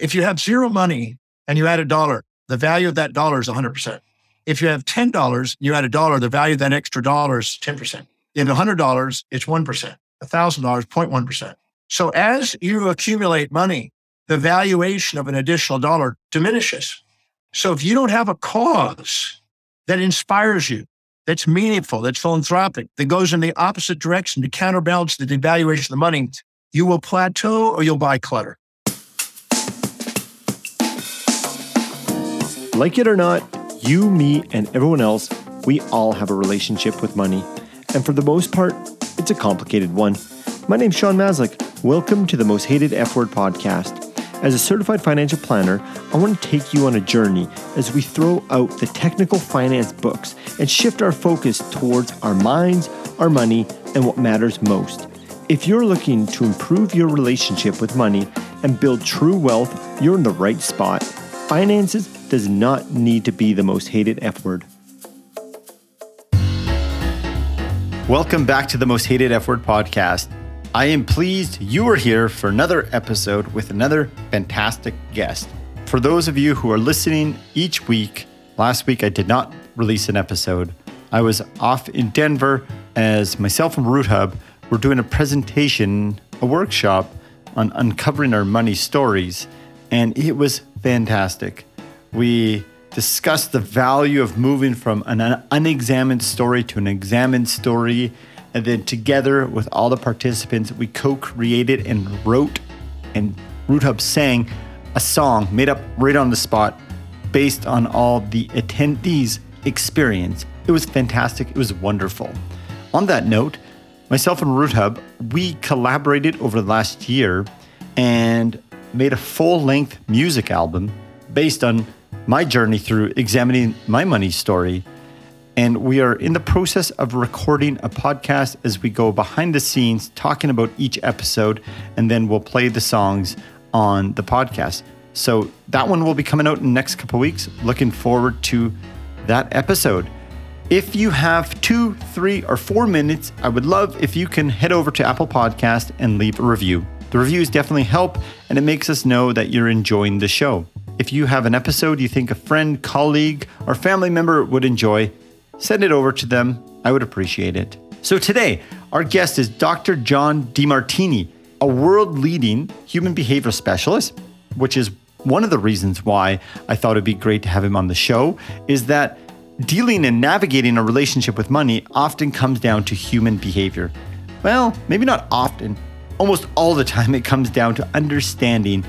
If you have zero money and you add a dollar, the value of that dollar is 100%. If you have $10, you add a dollar, the value of that extra dollar is 10%. In $100, it's 1%. $1,000, 0.1%. So as you accumulate money, the valuation of an additional dollar diminishes. So if you don't have a cause that inspires you, that's meaningful, that's philanthropic, that goes in the opposite direction to counterbalance the devaluation of the money, you will plateau or you'll buy clutter. Like it or not, you, me, and everyone else, we all have a relationship with money. And for the most part, it's a complicated one. My name's Sean Maslick. Welcome to the Most Hated F-Word podcast. As a certified financial planner, I want to take you on a journey as we throw out the technical finance books and shift our focus towards our minds, our money, and what matters most. If you're looking to improve your relationship with money and build true wealth, you're in the right spot. Finances does not need to be the most hated F-word. Welcome back to the Most Hated F-Word podcast. I am pleased you are here for another episode with another fantastic guest. For those of you who are listening each week, last week I did not release an episode. I was off in Denver as myself and Root Hub were doing a presentation, a workshop on uncovering our money stories, and it was fantastic. We discussed the value of moving from an unexamined story to an examined story. And then together with all the participants, we co-created and wrote and Root Hub sang a song made up right on the spot based on all the attendees' experience. It was fantastic. It was wonderful. On that note, myself and Root Hub, we collaborated over the last year and made a full-length music album based on my journey through examining my money story. And we are in the process of recording a podcast as we go behind the scenes, talking about each episode, and then we'll play the songs on the podcast. So that one will be coming out in the next couple of weeks. Looking forward to that episode. If you have 2, 3, or 4 minutes, I would love if you can head over to Apple Podcast and leave a review. The reviews definitely help, and it makes us know that you're enjoying the show. If you have an episode you think a friend, colleague, or family member would enjoy, send it over to them. I would appreciate it. So today, our guest is Dr. John DeMartini, a world-leading human behavior specialist, which is one of the reasons why I thought it'd be great to have him on the show, is that dealing and navigating a relationship with money often comes down to human behavior. Well, maybe not often. Almost all the time, it comes down to understanding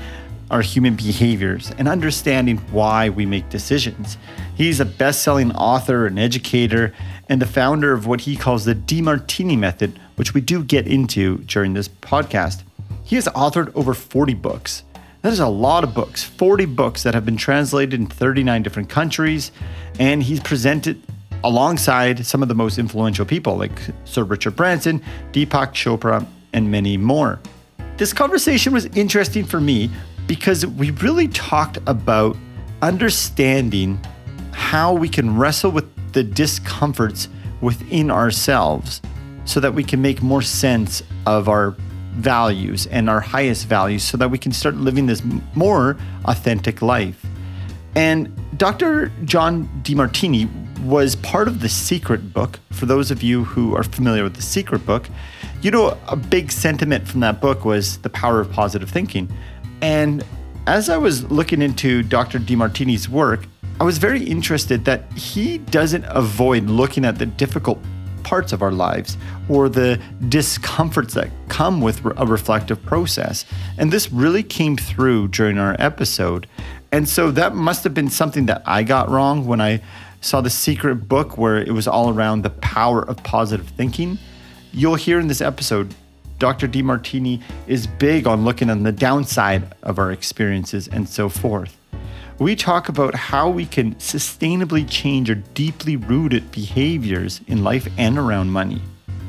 our human behaviors and understanding why we make decisions. He's a best-selling author, an educator, and the founder of what he calls the Demartini Method, which we do get into during this podcast. He has authored over 40 books. That is a lot of books, 40 books that have been translated in 39 different countries, and he's presented alongside some of the most influential people like Sir Richard Branson, Deepak Chopra, and many more. This conversation was interesting for me because we really talked about understanding how we can wrestle with the discomforts within ourselves so that we can make more sense of our values and our highest values so that we can start living this more authentic life. And Dr. John DeMartini was part of The Secret Book. For those of you who are familiar with The Secret Book, you know, a big sentiment from that book was the power of positive thinking. And as I was looking into Dr. DeMartini's work, I was very interested that he doesn't avoid looking at the difficult parts of our lives or the discomforts that come with a reflective process. And this really came through during our episode. And so that must have been something that I got wrong when I saw The Secret Book, where it was all around the power of positive thinking. You'll hear in this episode, Dr. DeMartini is big on looking on the downside of our experiences and so forth. We talk about how we can sustainably change our deeply rooted behaviors in life and around money.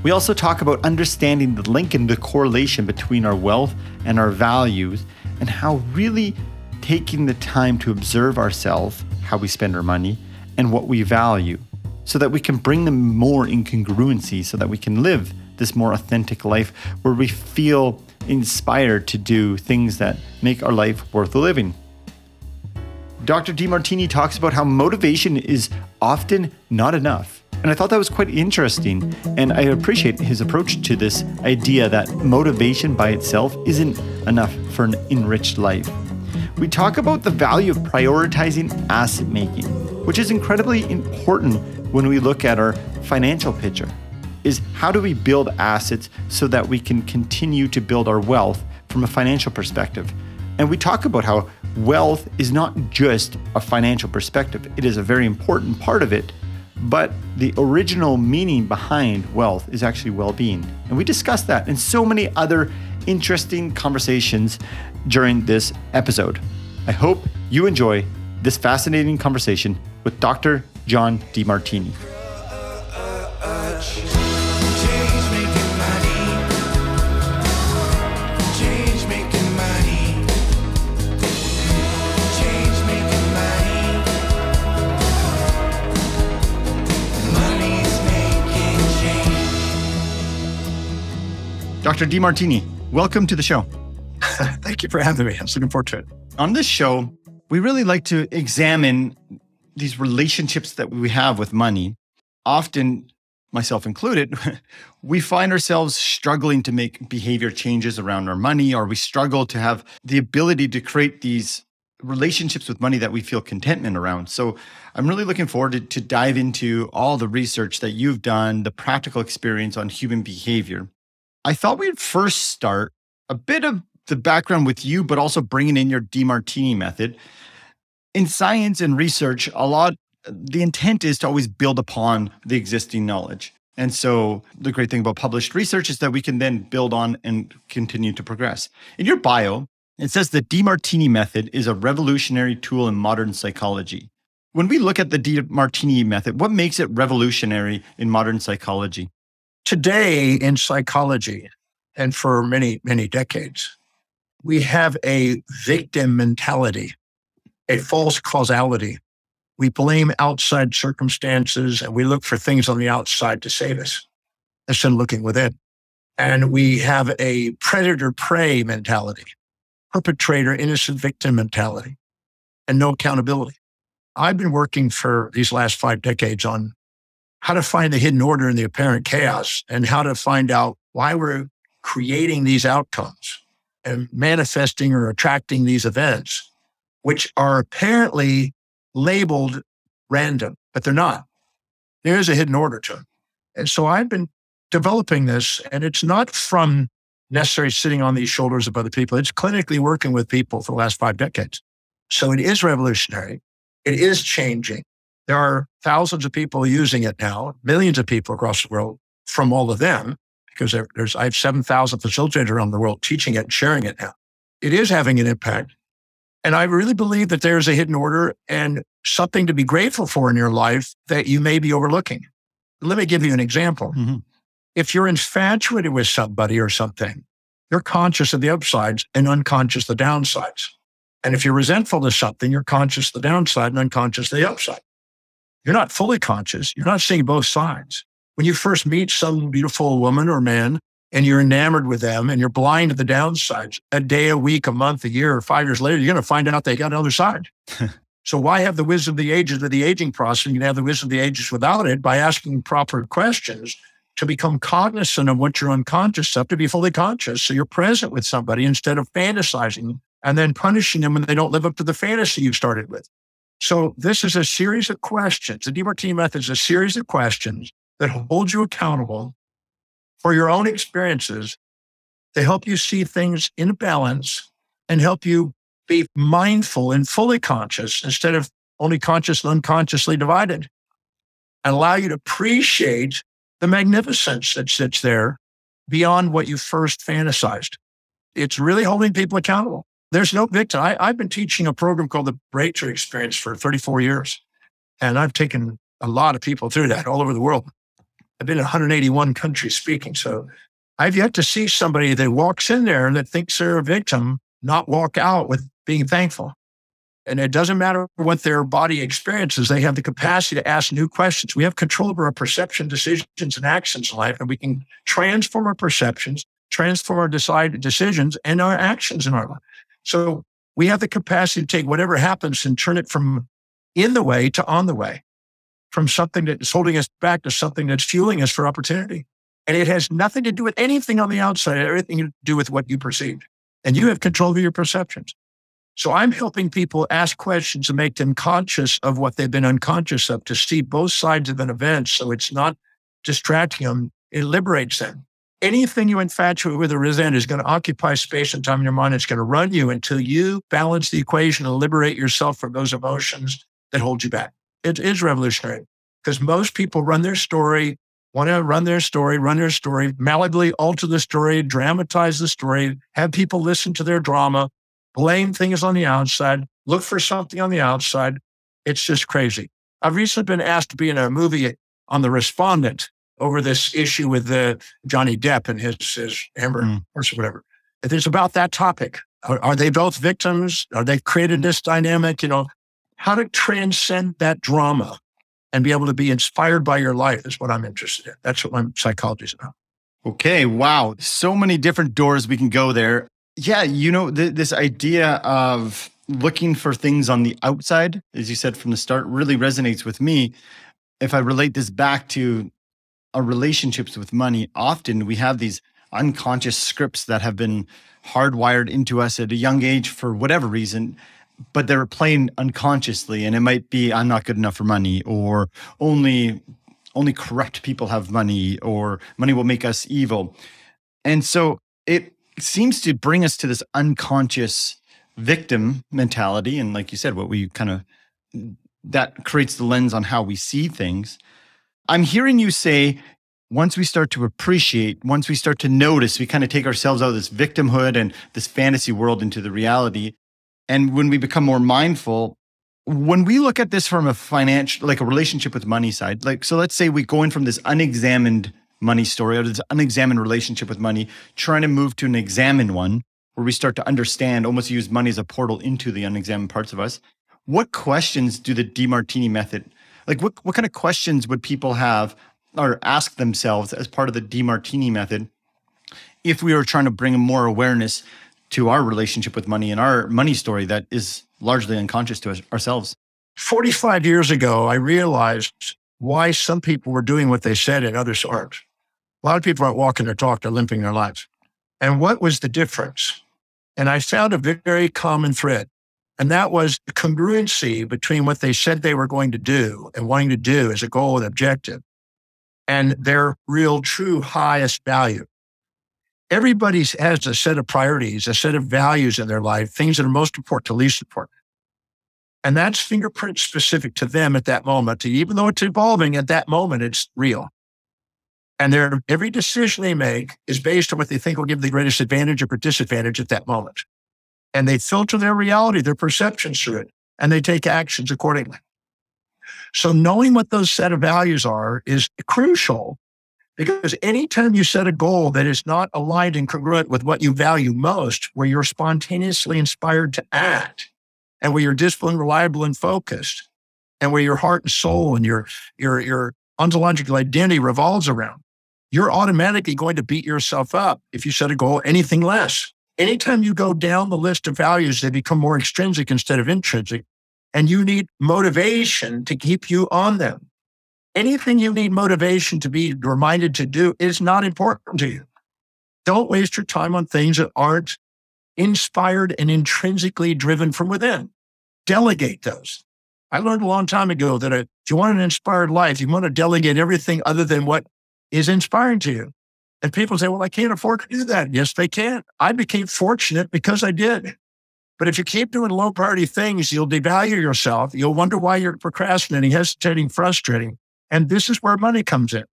We also talk about understanding the link and the correlation between our wealth and our values and how really taking the time to observe ourselves, how we spend our money, and what we value so that we can bring them more in congruency so that we can live this more authentic life where we feel inspired to do things that make our life worth living. Dr. DeMartini talks about how motivation is often not enough. And I thought that was quite interesting, and I appreciate his approach to this idea that motivation by itself isn't enough for an enriched life. We talk about the value of prioritizing asset making, which is incredibly important when we look at our financial picture, is how do we build assets so that we can continue to build our wealth from a financial perspective. And we talk about how wealth is not just a financial perspective. It is a very important part of it. But the original meaning behind wealth is actually well-being. And we discussed that and so many other interesting conversations during this episode. I hope you enjoy this fascinating conversation with Dr. John DeMartini. Dr. DeMartini, welcome to the show. Thank you for having me. I'm looking forward to it. On this show, we really like to examine these relationships that we have with money. Often, myself included, we find ourselves struggling to make behavior changes around our money, or we struggle to have the ability to create these relationships with money that we feel contentment around. So I'm really looking forward to dive into all the research that you've done, the practical experience on human behavior. I thought we'd first start a bit of the background with you, but also bringing in your DeMartini method. In science and research, the intent is to always build upon the existing knowledge. And so the great thing about published research is that we can then build on and continue to progress. In your bio, it says the DeMartini method is a revolutionary tool in modern psychology. When we look at the DeMartini method, what makes it revolutionary in modern psychology? Today in psychology, and for many, many decades, we have a victim mentality, a false causality. We blame outside circumstances and we look for things on the outside to save us instead of looking within. And we have a predator-prey mentality, perpetrator, innocent victim mentality, and no accountability. I've been working for these last 5 decades on how to find the hidden order in the apparent chaos and how to find out why we're creating these outcomes and manifesting or attracting these events, which are apparently labeled random, but they're not. There is a hidden order to them. And so I've been developing this, and it's not from necessarily sitting on these shoulders of other people. It's clinically working with people for the last 5 decades. So it is revolutionary. It is changing. There are thousands of people using it now, millions of people across the world from all of them, because I have 7,000 facilitators around the world teaching it and sharing it now. It is having an impact. And I really believe that there's a hidden order and something to be grateful for in your life that you may be overlooking. Let me give you an example. Mm-hmm. If you're infatuated with somebody or something, you're conscious of the upsides and unconscious of the downsides. And if you're resentful to something, you're conscious of the downside and unconscious of the upside. You're not fully conscious. You're not seeing both sides. When you first meet some beautiful woman or man and you're enamored with them and you're blind to the downsides, a day, a week, a month, a year, or 5 years later, you're going to find out they got another side. So why have the wisdom of the ages with the aging process? You can have the wisdom of the ages without it by asking proper questions to become cognizant of what you're unconscious of, to be fully conscious. So you're present with somebody instead of fantasizing and then punishing them when they don't live up to the fantasy you started with. So this is a series of questions. The DeMartini method is a series of questions that hold you accountable for your own experiences. They help you see things in balance and help you be mindful and fully conscious instead of only conscious and unconsciously divided, and allow you to appreciate the magnificence that sits there beyond what you first fantasized. It's really holding people accountable. There's no victim. I've been teaching a program called the Breakthrough Experience for 34 years. And I've taken a lot of people through that all over the world. I've been in 181 countries speaking. So I've yet to see somebody that walks in there and that thinks they're a victim, not walk out with being thankful. And it doesn't matter what their body experiences. They have the capacity to ask new questions. We have control over our perception, decisions, and actions in life. And we can transform our perceptions, transform our decisions and our actions in our life. So we have the capacity to take whatever happens and turn it from in the way to on the way, from something that's holding us back to something that's fueling us for opportunity. And it has nothing to do with anything on the outside, everything to do with what you perceived. And you have control over your perceptions. So I'm helping people ask questions to make them conscious of what they've been unconscious of, to see both sides of an event so it's not distracting them, it liberates them. Anything you infatuate with or resent is going to occupy space and time in your mind. It's going to run you until you balance the equation and liberate yourself from those emotions that hold you back. It is revolutionary because most people want to run their story, malleably alter the story, dramatize the story, have people listen to their drama, blame things on the outside, look for something on the outside. It's just crazy. I've recently been asked to be in a movie on The Respondent over this issue with Johnny Depp and his Amber or whatever. It's about that topic. Are they both victims? Are they created this dynamic? You know, how to transcend that drama and be able to be inspired by your life is what I'm interested in. That's what my psychology is about. Okay, wow. So many different doors we can go there. Yeah, you know, this idea of looking for things on the outside, as you said from the start, really resonates with me. If I relate this back to our relationships with money, often we have these unconscious scripts that have been hardwired into us at a young age for whatever reason, but they're playing unconsciously. And it might be, I'm not good enough for money, or only corrupt people have money, or money will make us evil. And so it seems to bring us to this unconscious victim mentality. And like you said, that creates the lens on how we see things. I'm hearing you say, once we start to appreciate, once we start to notice, we kind of take ourselves out of this victimhood and this fantasy world into the reality. And when we become more mindful, when we look at this from a financial, like a relationship with money side, like, so let's say we go in from this unexamined money story, or this unexamined relationship with money, trying to move to an examined one where we start to understand, almost use money as a portal into the unexamined parts of us. What questions do the DeMartini method, like what kind of questions would people have or ask themselves as part of the DeMartini method if we were trying to bring more awareness to our relationship with money and our money story that is largely unconscious to us, ourselves? 45 years ago, I realized why some people were doing what they said and others aren't. A lot of people aren't walking their talk, they're limping their lives. And what was the difference? And I found a very common thread. And that was the congruency between what they said they were going to do and wanting to do as a goal and objective and their real, true, highest value. Everybody has a set of priorities, a set of values in their life, things that are most important to least important. And that's fingerprint specific to them at that moment. Even though it's evolving at that moment, it's real. And every decision they make is based on what they think will give the greatest advantage or disadvantage at that moment. And they filter their reality, their perceptions through it, and they take actions accordingly. So knowing what those set of values are is crucial, because anytime you set a goal that is not aligned and congruent with what you value most, where you're spontaneously inspired to act, and where you're disciplined, reliable, and focused, and where your heart and soul and your ontological identity revolves around, you're automatically going to beat yourself up if you set a goal anything less. Anytime you go down the list of values, they become more extrinsic instead of intrinsic, and you need motivation to keep you on them. Anything you need motivation to be reminded to do is not important to you. Don't waste your time on things that aren't inspired and intrinsically driven from within. Delegate those. I learned a long time ago that if you want an inspired life, you want to delegate everything other than what is inspiring to you. And people say, well, I can't afford to do that. Yes, they can. I became fortunate because I did. But if you keep doing low priority things, you'll devalue yourself. You'll wonder why you're procrastinating, hesitating, frustrating. And this is where money comes in.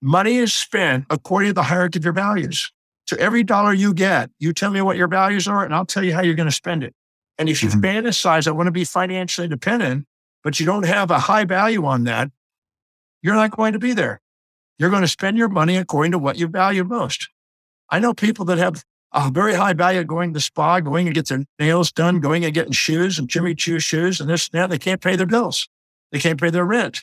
Money is spent according to the hierarchy of your values. So every dollar you get, you tell me what your values are, and I'll tell you how you're going to spend it. And if you fantasize, I want to be financially independent, but you don't have a high value on that, you're not going to be there. You're going to spend your money according to what you value most. I know people that have a very high value going to the spa, going and get their nails done, going and getting shoes and Jimmy Choo shoes and this and that. They can't pay their bills. They can't pay their rent.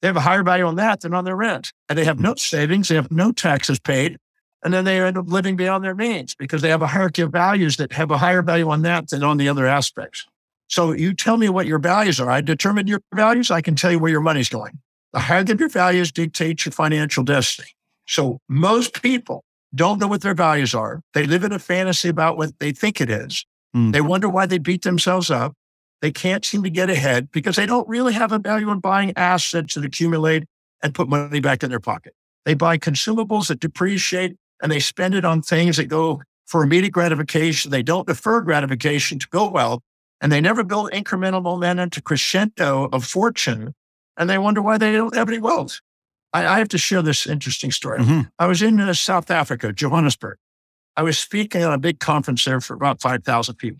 They have a higher value on that than on their rent. And they have no savings. They have no taxes paid. And then they end up living beyond their means because they have a hierarchy of values that have a higher value on that than on the other aspects. So you tell me what your values are. I determine your values. I can tell you where your money's going. The hierarchy of your values dictates your financial destiny. So most people don't know what their values are. They live in a fantasy about what they think it is. They wonder why they beat themselves up. They can't seem to get ahead because they don't really have a value in buying assets that accumulate and put money back in their pocket. They buy consumables that depreciate, and they spend it on things that go for immediate gratification. They don't defer gratification to build wealth, and they never build incremental momentum to crescendo of fortune, and they wonder why they don't have any wealth. I have to share this interesting story. I was in South Africa, Johannesburg. I was speaking at a big conference there for about 5,000 people.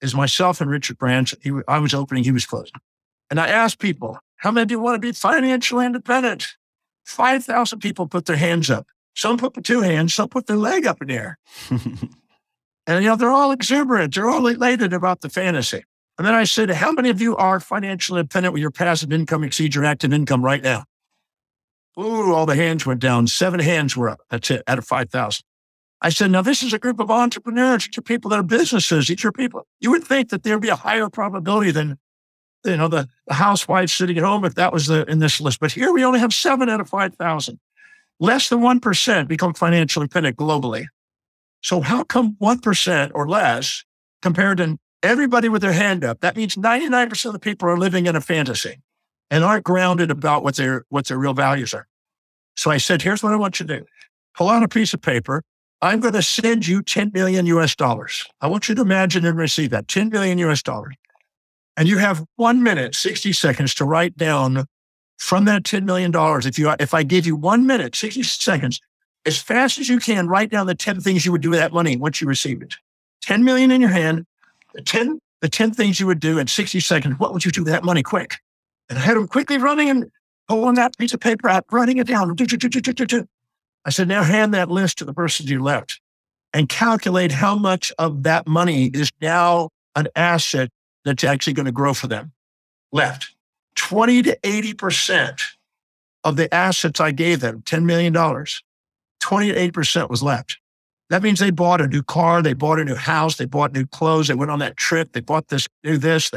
It was myself and Richard Branson. I was opening, he was closing. And I asked people, how many do you want to be financially independent? 5,000 people put their hands up. Some put two hands, some put their leg up in the air. And, they're all exuberant. They're all elated about the fantasy. And then I said, how many of you are financially independent where your passive income exceeds your active income right now? Ooh, all the hands went down. 7 hands were up. That's it, out of 5,000. I said, now this is a group of entrepreneurs. These are people that are businesses. These are people. You would think that there'd be a higher probability than, the housewife sitting at home if that was in this list. But here we only have 7 out of 5,000. Less than 1% become financially independent globally. So how come 1% or less compared to everybody with their hand up? That means 99% of the people are living in a fantasy and aren't grounded about what their real values are. So I said, here's what I want you to do. Pull out a piece of paper. I'm going to send you $10 million. I want you to imagine and receive that, $10 million. And you have 1 minute, 60 seconds to write down from that $10 million, if I give you 1 minute, 60 seconds, as fast as you can, write down the 10 things you would do with that money once you received it. 10 million in your hand, the 10 things you would do in 60 seconds. What would you do with that money quick? And I had him quickly running and pulling that piece of paper out, writing it down. I said, now hand that list to the person you left and calculate how much of that money is now an asset that's actually going to grow for them. Left. 20 to 80% of the assets I gave them, $10 million, 20 to 80% was left. That means they bought a new car, they bought a new house, they bought new clothes, they went on that trip, they bought this, do this.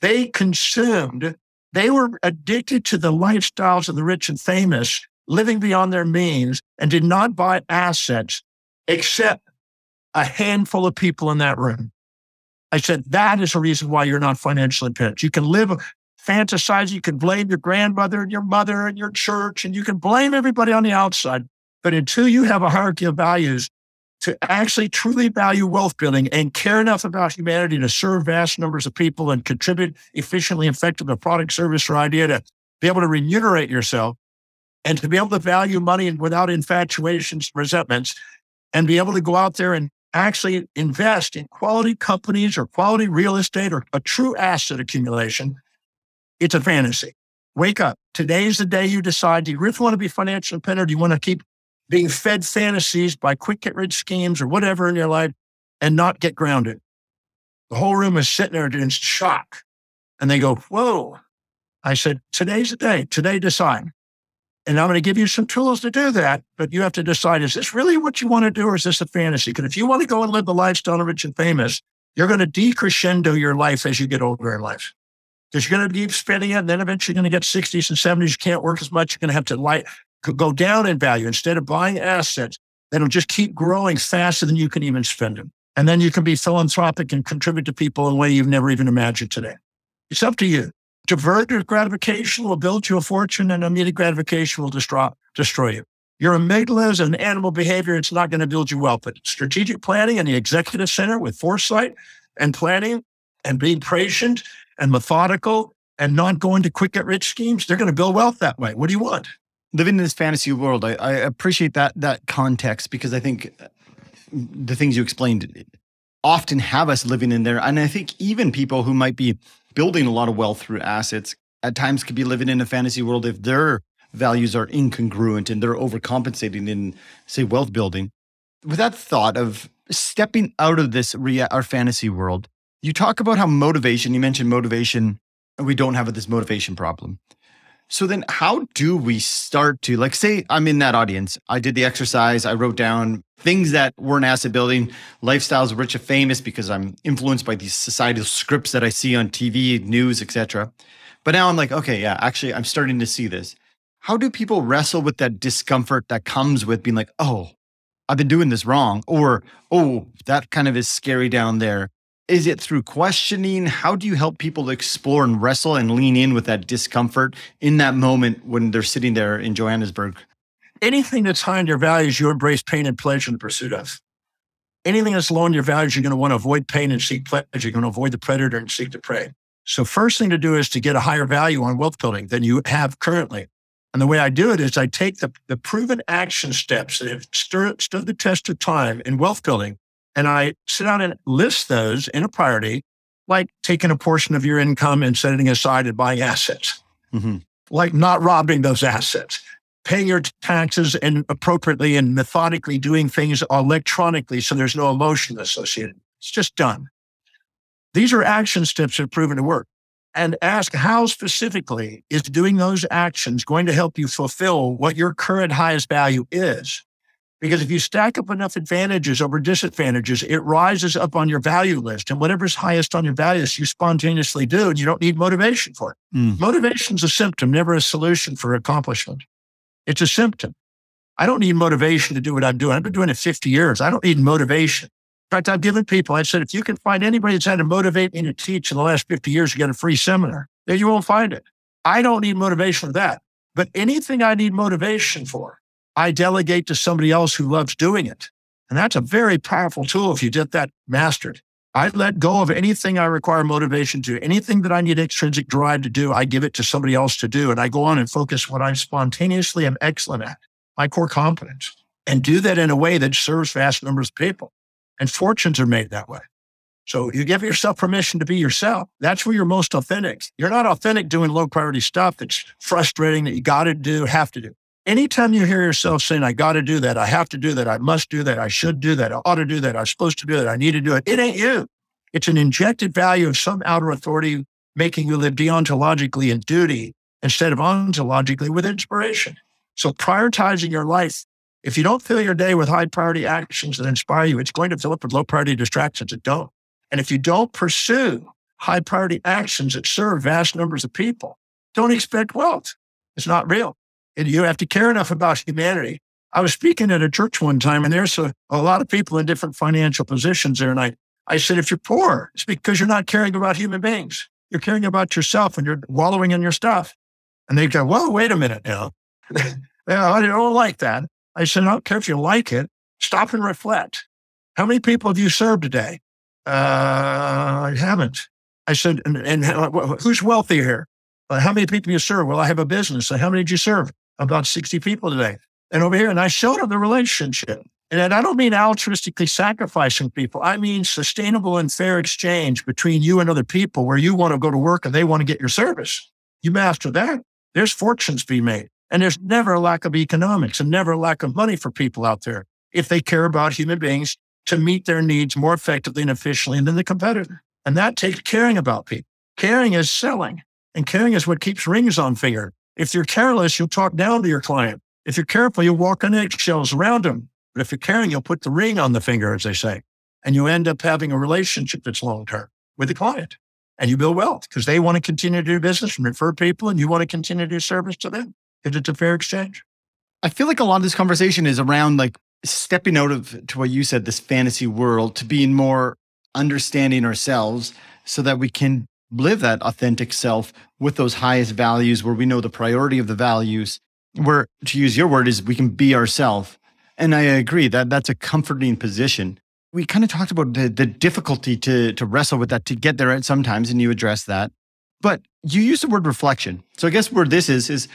They consumed, they were addicted to the lifestyles of the rich and famous, living beyond their means, and did not buy assets except a handful of people in that room. I said, that is a reason why you're not financially independent. You can live fantasize, you can blame your grandmother and your mother and your church, and you can blame everybody on the outside. But until you have a hierarchy of values to actually truly value wealth building and care enough about humanity to serve vast numbers of people and contribute efficiently, effectively to product, service, or idea, to be able to remunerate yourself and to be able to value money without infatuations, resentments, and be able to go out there and actually invest in quality companies or quality real estate or a true asset accumulation, it's a fantasy. Wake up. Today's the day you decide, do you really want to be financially independent? Or do you want to keep being fed fantasies by quick get rich schemes or whatever in your life and not get grounded? The whole room is sitting there in shock. And they go, whoa. I said, today's the day. Today decide. And I'm going to give you some tools to do that. But you have to decide, is this really what you want to do or is this a fantasy? Because if you want to go and live the lifestyle of rich and famous, you're going to decrescendo your life as you get older in life. Because you're going to keep spending it, and then eventually you're going to get 60s and 70s. You can't work as much. You're going to have to go down in value. Instead of buying assets, that'll just keep growing faster than you can even spend them. And then you can be philanthropic and contribute to people in a way you've never even imagined today. It's up to you. Divert your gratification will build you a fortune, and immediate gratification will destroy you. Your amygdala is an animal behavior. It's not going to build you wealth. But strategic planning and the executive center with foresight and planning and being patient and methodical and not going to quick get rich schemes, they're going to build wealth that way. What do you want? Living in this fantasy world, I appreciate that context, because I think the things you explained often have us living in there. And I think even people who might be building a lot of wealth through assets at times could be living in a fantasy world if their values are incongruent and they're overcompensating in, say, wealth building. With that thought of stepping out of this our fantasy world, you talk about how motivation, you mentioned motivation, and we don't have this motivation problem. So then how do we start to, like, say I'm in that audience, I did the exercise, I wrote down things that weren't asset building, lifestyles rich and famous because I'm influenced by these societal scripts that I see on TV, news, etc. But now I'm like, okay, yeah, actually I'm starting to see this. How do people wrestle with that discomfort that comes with being like, oh, I've been doing this wrong, or, oh, that kind of is scary down there? Is it through questioning? How do you help people explore and wrestle and lean in with that discomfort in that moment when they're sitting there in Johannesburg? Anything that's high on your values, you embrace pain and pleasure in the pursuit of. Anything that's low on your values, you're going to want to avoid pain and seek pleasure. You're going to avoid the predator and seek the prey. So first thing to do is to get a higher value on wealth building than you have currently. And the way I do it is I take the proven action steps that have stood the test of time in wealth building, and I sit down and list those in a priority, like taking a portion of your income and setting aside and buying assets, like not robbing those assets, paying your taxes and appropriately and methodically doing things electronically so there's no emotion associated. It's just done. These are action steps that have proven to work. And ask how specifically is doing those actions going to help you fulfill what your current highest value is? Because if you stack up enough advantages over disadvantages, it rises up on your value list. And whatever's highest on your value list, you spontaneously do, and you don't need motivation for it. Motivation's a symptom, never a solution for accomplishment. It's a symptom. I don't need motivation to do what I'm doing. I've been doing it 50 years. I don't need motivation. In fact, I've given people, I said, if you can find anybody that's had to motivate me to teach in the last 50 years, you get a free seminar. Then you won't find it. I don't need motivation for that. But anything I need motivation for, I delegate to somebody else who loves doing it. And that's a very powerful tool if you get that mastered. I let go of anything I require motivation to. Anything that I need extrinsic drive to do, I give it to somebody else to do. And I go on and focus what I spontaneously am excellent at, my core competence, and do that in a way that serves vast numbers of people. And fortunes are made that way. So you give yourself permission to be yourself. That's where you're most authentic. You're not authentic doing low priority stuff that's frustrating that you got to do, have to do. Anytime you hear yourself saying, I got to do that, I have to do that, I must do that, I should do that, I ought to do that, I'm supposed to do that, I need to do it, it ain't you. It's an injected value of some outer authority making you live deontologically in duty instead of ontologically with inspiration. So prioritizing your life. If you don't fill your day with high priority actions that inspire you, it's going to fill up with low priority distractions that don't. And if you don't pursue high priority actions that serve vast numbers of people, don't expect wealth. It's not real. And you have to care enough about humanity. I was speaking at a church one time, and there's a lot of people in different financial positions there. And I said, if you're poor, it's because you're not caring about human beings. You're caring about yourself and you're wallowing in your stuff. And they go, well, wait a minute now. I don't like that. I said, I don't care if you like it. Stop and reflect. How many people have you served today? I haven't. I said, and who's wealthy here? How many people you serve? Well, I have a business. So how many did you serve? About 60 people today. And over here, and I showed them the relationship. And I don't mean altruistically sacrificing people. I mean sustainable and fair exchange between you and other people where you want to go to work and they want to get your service. You master that. There's fortunes being made. And there's never a lack of economics and never a lack of money for people out there if they care about human beings to meet their needs more effectively and efficiently than the competitor. And that takes caring about people. Caring is selling, and caring is what keeps rings on finger. If you're careless, you'll talk down to your client. If you're careful, you'll walk on eggshells around them. But if you're caring, you'll put the ring on the finger, as they say, and you end up having a relationship that's long-term with the client. And you build wealth because they want to continue to do business and refer people, and you want to continue to do service to them. It's a fair exchange. I feel like a lot of this conversation is around like stepping out of, to what you said, this fantasy world to being more understanding ourselves so that we can live that authentic self with those highest values where we know the priority of the values, where, to use your word, is we can be ourselves. And I agree that that's a comforting position. We kind of talked about the difficulty to wrestle with that, to get there at sometimes, and you address that. But you use the word reflection. So I guess where this is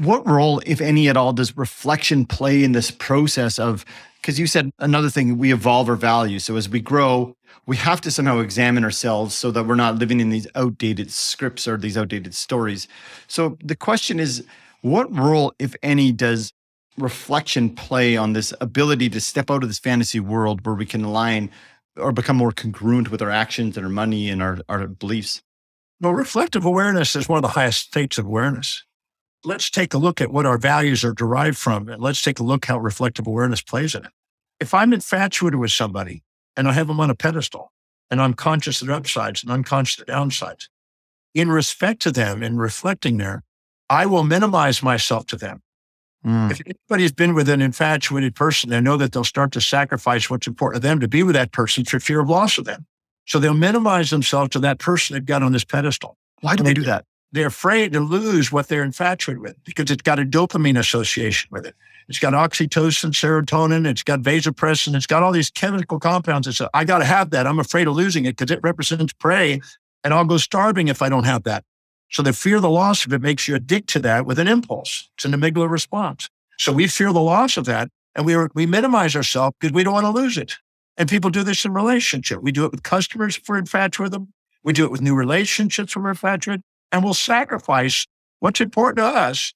what role, if any at all, does reflection play in this process of, because you said another thing, we evolve our values. So as we grow, we have to somehow examine ourselves so that we're not living in these outdated scripts or these outdated stories. So the question is, what role, if any, does reflection play on this ability to step out of this fantasy world where we can align or become more congruent with our actions and our money and our beliefs? Well, reflective awareness is one of the highest states of awareness. let's take a look at what our values are derived from, and let's take a look how reflective awareness plays in it. If I'm infatuated with somebody and I have them on a pedestal and I'm conscious of their upsides and unconscious of their downsides, in respect to them and reflecting there, I will minimize myself to them. If anybody's been with an infatuated person, they know that they'll start to sacrifice what's important to them to be with that person for fear of loss of them. So they'll minimize themselves to that person they've got on this pedestal. Why do they do that? They're afraid to lose what they're infatuated with because it's got a dopamine association with it. It's got oxytocin, serotonin, it's got vasopressin, it's got all these chemical compounds. It's I got to have that. I'm afraid of losing it because it represents prey and I'll go starving if I don't have that. So the fear of the loss of it makes you addicted to that with an impulse. It's an amygdala response. So we fear the loss of that and we minimize ourselves because we don't want to lose it. And people do this in relationship. We do it with customers if we're infatuated with them. We do it with new relationships when we're infatuated. And we'll sacrifice what's important to us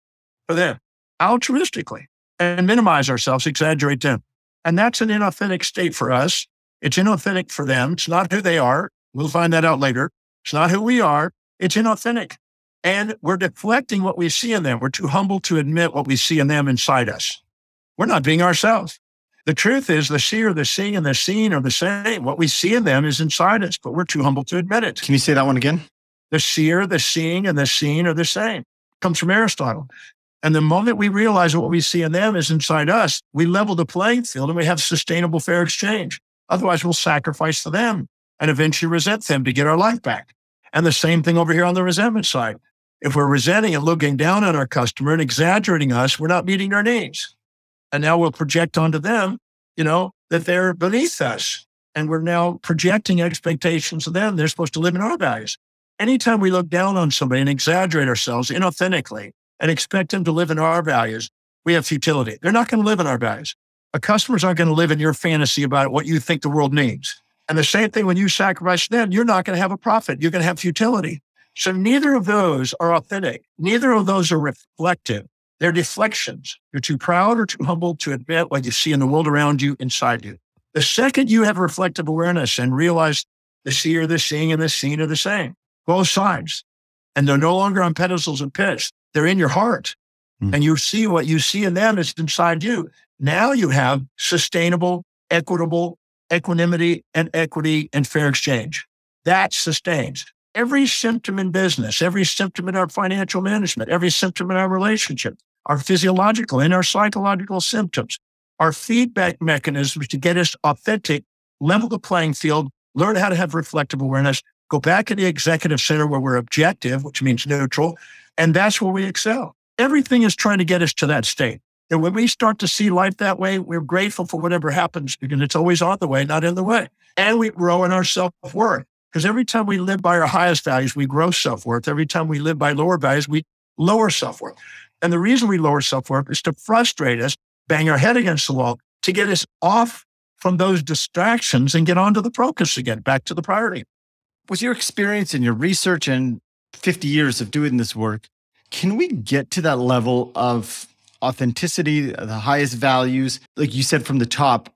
for them altruistically and minimize ourselves, exaggerate them. And that's an inauthentic state for us. It's inauthentic for them. It's not who they are. We'll find that out later. It's not who we are. It's inauthentic. And we're deflecting what we see in them. We're too humble to admit what we see in them inside us. We're not being ourselves. The truth is the seer, the seeing, and the seen are the same. What we see in them is inside us, but we're too humble to admit it. Can you say that one again? The seer, the seeing, and the seen are the same. Comes from Aristotle. And the moment we realize what we see in them is inside us, we level the playing field and we have sustainable fair exchange. Otherwise, we'll sacrifice to them and eventually resent them to get our life back. And the same thing over here on the resentment side. If we're resenting and looking down on our customer and exaggerating us, we're not meeting their needs. And now we'll project onto them, that they're beneath us. And we're now projecting expectations of them. They're supposed to live in our values. Anytime we look down on somebody and exaggerate ourselves inauthentically and expect them to live in our values, we have futility. They're not going to live in our values. Our customers aren't going to live in your fantasy about what you think the world needs. And the same thing when you sacrifice them, you're not going to have a profit. You're going to have futility. So neither of those are authentic. Neither of those are reflective. They're deflections. You're too proud or too humble to admit what you see in the world around you, inside you. The second you have reflective awareness and realize the seer, the seeing, and the seen are the same, both sides. And they're no longer on pedestals and pits. They're in your heart. And you see what you see in them is inside you. Now you have sustainable, equitable, equanimity and equity and fair exchange. That sustains every symptom in business, every symptom in our financial management, every symptom in our relationship, our physiological and our psychological symptoms, our feedback mechanisms to get us authentic, level the playing field, learn how to have reflective awareness, go back to the executive center where we're objective, which means neutral, and that's where we excel. Everything is trying to get us to that state. And when we start to see life that way, we're grateful for whatever happens because it's always on the way, not in the way. And we grow in our self-worth because every time we live by our highest values, we grow self-worth. Every time we live by lower values, we lower self-worth. And the reason we lower self-worth is to frustrate us, bang our head against the wall, to get us off from those distractions and get onto the focus again, back to the priority. With your experience and your research and 50 years of doing this work, can we get to that level of authenticity, the highest values, like you said, from the top,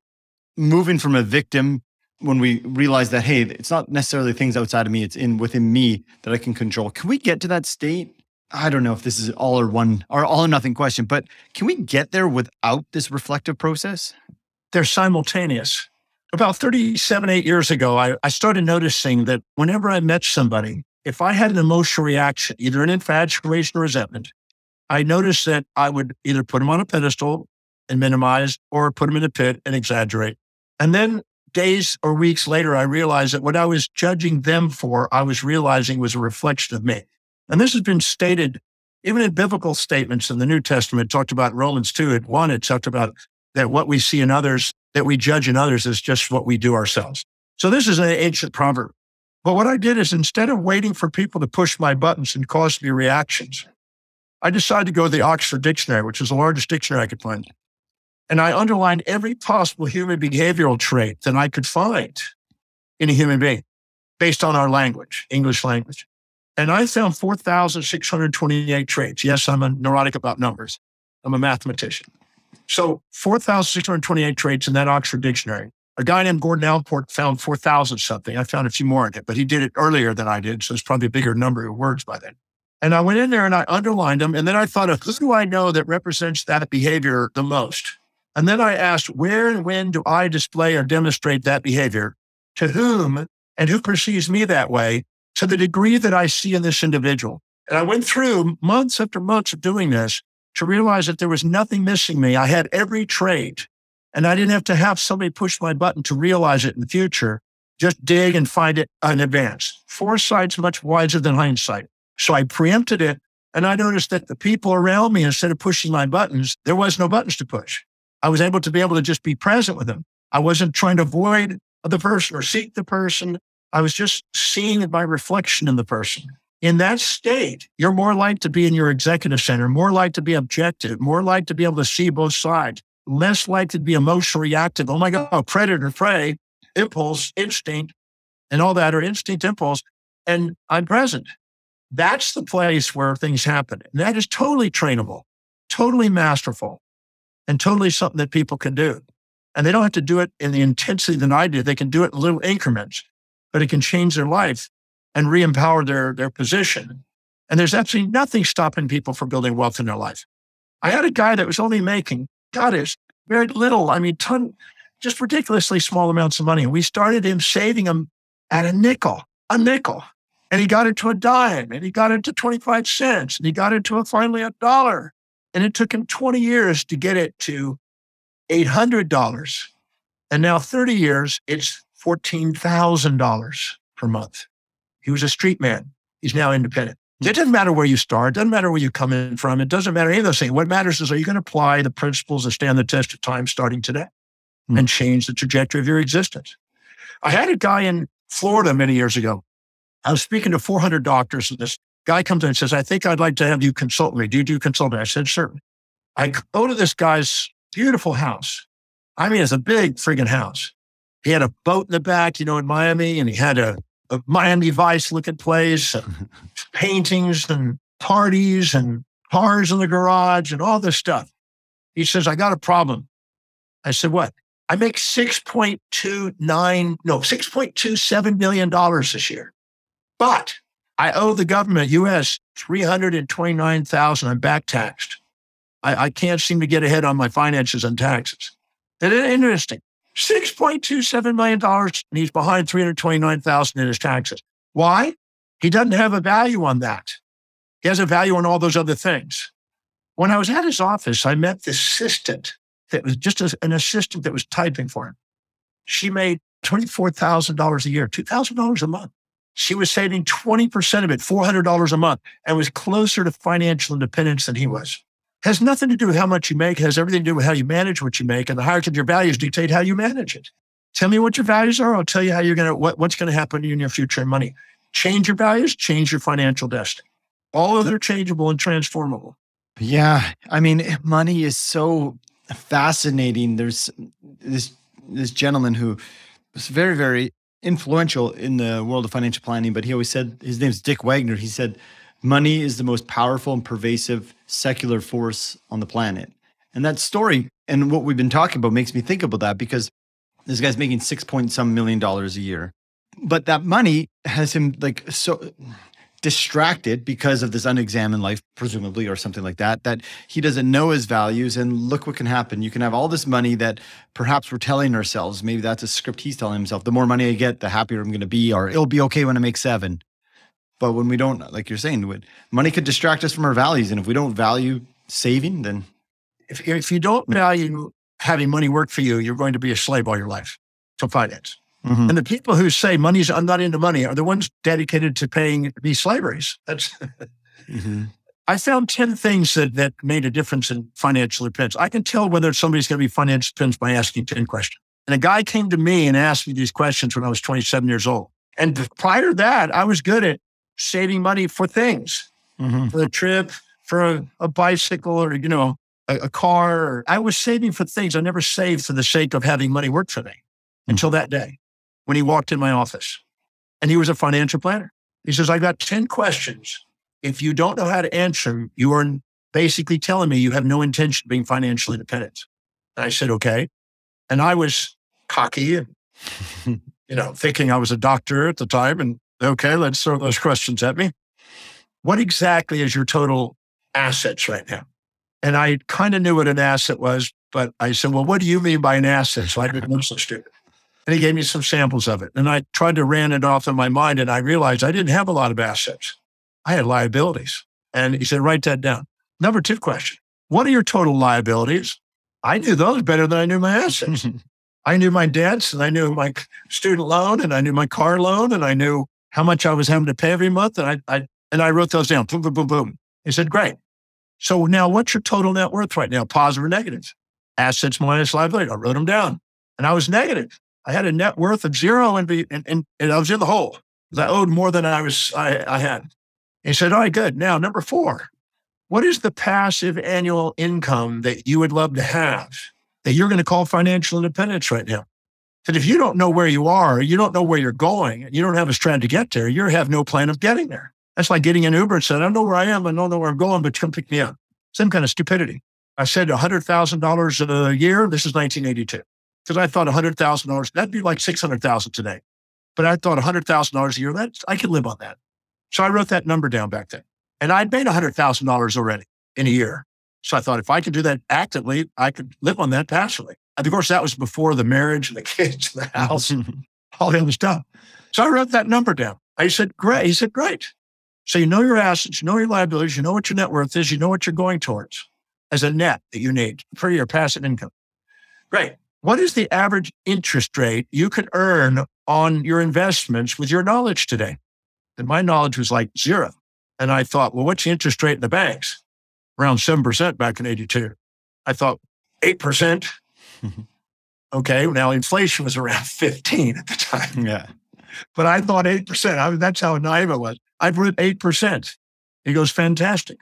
moving from a victim when we realize that, hey, it's not necessarily things outside of me, it's within me that I can control. Can we get to that state? I don't know if this is all or one or all or nothing question, but can we get there without this reflective process? They're simultaneous. About 37-8 years ago, I started noticing that whenever I met somebody, if I had an emotional reaction, either an infatuation or resentment, I noticed that I would either put them on a pedestal and minimize or put them in a pit and exaggerate. And then days or weeks later, I realized that what I was judging them for, I was realizing was a reflection of me. And this has been stated, even in biblical statements in the New Testament, talked about Romans 2, it 1, it talked about that what we see in others, that we judge in others is just what we do ourselves. So this is an ancient proverb. But what I did is instead of waiting for people to push my buttons and cause me reactions, I decided to go to the Oxford Dictionary, which is the largest dictionary I could find. And I underlined every possible human behavioral trait that I could find in a human being based on our language, English language. And I found 4,628 traits. Yes, I'm a neurotic about numbers. I'm a mathematician. So 4,628 traits in that Oxford Dictionary. A guy named Gordon Allport found 4,000 something. I found a few more in it, but he did it earlier than I did. So it's probably a bigger number of words by then. And I went in there and I underlined them. And then I thought, who do I know that represents that behavior the most? And then I asked, where and when do I display or demonstrate that behavior? To whom? And who perceives me that way? To the degree that I see in this individual. And I went through months after months of doing this to realize that there was nothing missing me. I had every trait. And I didn't have to have somebody push my button to realize it in the future. Just dig and find it in advance. Foresight's much wiser than hindsight. So I preempted it, and I noticed that the people around me, instead of pushing my buttons, there was no buttons to push. I was able to just be present with them. I wasn't trying to avoid the person or seek the person. I was just seeing my reflection in the person. In that state, you're more likely to be in your executive center, more likely to be objective, more likely to be able to see both sides, less likely to be emotionally reactive. Oh my God, predator, prey, impulse, instinct, and all that, or instinct, impulse, and I'm present. That's the place where things happen. And that is totally trainable, totally masterful, and totally something that people can do. And they don't have to do it in the intensity that I did. They can do it in little increments, but it can change their life and re-empower their position. And there's absolutely nothing stopping people from building wealth in their life. I had a guy that was only making, it's very little. I mean, just ridiculously small amounts of money. And we started him saving him at a nickel. And he got into a dime, and he got into 25 cents, and he got into finally $1. And it took him 20 years to get it to $800. And now 30 years, it's $14,000 per month. He was a street man. He's now independent. It doesn't matter where you start. It doesn't matter where you come in from. It doesn't matter any of those things. What matters is, are you going to apply the principles that stand the test of time starting today and change the trajectory of your existence? I had a guy in Florida many years ago. I was speaking to 400 doctors, and this guy comes in and says, I think I'd like to have you consult me. Do you do consulting? I said, certainly. I go to this guy's beautiful house. I mean, it's a big friggin' house. He had a boat in the back, in Miami, and he had a Miami Vice-looking place, and paintings and parties and cars in the garage and all this stuff. He says, I got a problem. I said, what? I make $6.27 million this year. But I owe the government, U.S., $329,000. I'm back taxed. I can't seem to get ahead on my finances and taxes. Isn't it interesting? $6.27 million, and he's behind $329,000 in his taxes. Why? He doesn't have a value on that. He has a value on all those other things. When I was at his office, I met this assistant that was just an assistant that was typing for him. She made $24,000 a year, $2,000 a month. She was saving 20% of it, $400 a month, and was closer to financial independence than he was. Has nothing to do with how much you make. Has everything to do with how you manage what you make. And the hierarchy of your values dictate how you manage it. Tell me what your values are. I'll tell you how you're going to, what's going to happen to you in your future and money. Change your values, change your financial destiny. All of them are changeable and transformable. Yeah. I mean, money is so fascinating. There's this gentleman who was very, very influential in the world of financial planning, but he always said, his name's Dick Wagner. He said, money is the most powerful and pervasive secular force on the planet. And that story and what we've been talking about makes me think about that, because this guy's making $6.some million a year, but that money has him like so distracted because of this unexamined life, presumably, or something like that, that he doesn't know his values. And look what can happen. You can have all this money that perhaps we're telling ourselves, maybe that's a script he's telling himself, the more money I get, the happier I'm going to be, or it'll be okay when I make $7. But when we don't, like you're saying, money could distract us from our values. And if we don't value saving, then... If you don't value having money work for you, you're going to be a slave all your life to finance. Mm-hmm. And the people who say I'm not into money are the ones dedicated to paying these slaveries. I found 10 things that made a difference in financial independence. I can tell whether somebody's going to be financially independent by asking 10 questions. And a guy came to me and asked me these questions when I was 27 years old. And prior to that, I was good at saving money for things, for a trip, for a bicycle, or, a car. Or, I was saving for things. I never saved for the sake of having money work for me until that day, when he walked in my office. And he was a financial planner. He says, I got 10 questions. If you don't know how to answer them, you are basically telling me you have no intention of being financially independent. And I said, okay. And I was cocky and, thinking I was a doctor at the time. And okay, let's throw those questions at me. what exactly is your total assets right now? And I kind of knew what an asset was, but I said, well, what do you mean by an asset? So I didn't look so stupid. And he gave me some samples of it. And I tried to ran it off in my mind, and I realized I didn't have a lot of assets. I had liabilities. And he said, write that down. Number two question, what are your total liabilities? I knew those better than I knew my assets. I knew my debts, and I knew my student loan, and I knew my car loan, and I knew how much I was having to pay every month. And I wrote those down, boom, boom, boom, boom. He said, great. So now what's your total net worth right now? Positive or negative? Assets minus liability. I wrote them down. And I was negative. I had a net worth of zero and I was in the hole. I owed more than I had. He said, all right, good. Now, number four, what is the passive annual income that you would love to have that you're going to call financial independence right now? That if you don't know where you are, you don't know where you're going, and you don't have a strategy to get there, you have no plan of getting there. That's like getting an Uber and saying, I don't know where I am, I don't know where I'm going, but come pick me up. Some kind of stupidity. I said $100,000 a year. This is 1982. Because I thought $100,000, that'd be like $600,000 today. But I thought $100,000 a year, I could live on that. So I wrote that number down back then. And I'd made $100,000 already in a year. So I thought if I could do that actively, I could live on that passively. And of course, that was before the marriage and the kids and the house and all the other stuff. So I wrote that number down. I said, great. He said, great. So you know your assets, you know your liabilities, you know what your net worth is, you know what you're going towards as a net that you need for your passive income. Great. What is the average interest rate you could earn on your investments with your knowledge today? And my knowledge was like zero. And I thought, well, what's the interest rate in the banks? Around 7% back in 82. I thought 8%. Okay, now inflation was around 15 at the time. Yeah. But I thought 8%. That's how naive I was. I've read 8%. He goes, fantastic.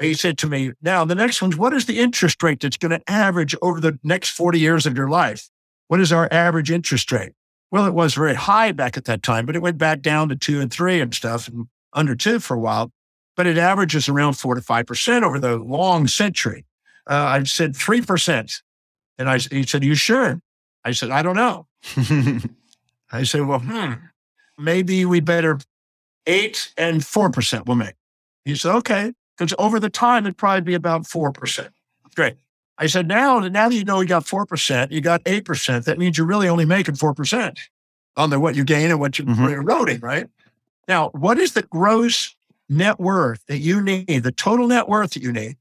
He said to me, now the next one's, what is the interest rate that's going to average over the next 40 years of your life? What is our average interest rate? Well, it was very high back at that time, but it went back down to 2 and 3 and stuff, and under 2 for a while. But it averages around 4 to 5% over the long century. I said 3%. And he said, you sure? I said, I don't know. I said, well, maybe we better 8 and 4% we'll make. He said, okay. Because over the time, it'd probably be about 4%. Great. I said, now that you know you got 4%, you got 8%, that means you're really only making 4% on the what you gain and what you're eroding, right? Now, what is the gross net worth that you need, the total net worth that you need,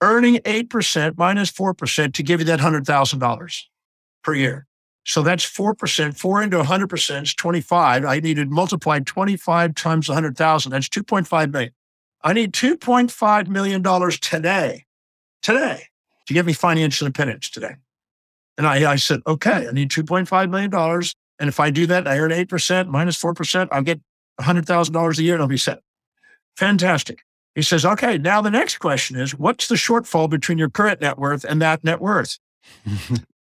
earning 8% minus 4% to give you that $100,000 per year? So that's 4%. 4 into 100% is 25. I needed multiplied 25 times 100,000. That's 2.5 million. I need $2.5 million today, to give me financial independence today. And I said, okay, I need $2.5 million. And if I do that, I earn 8% minus 4%, I'll get $100,000 a year and I'll be set. Fantastic. He says, okay, now the next question is, what's the shortfall between your current net worth and that net worth?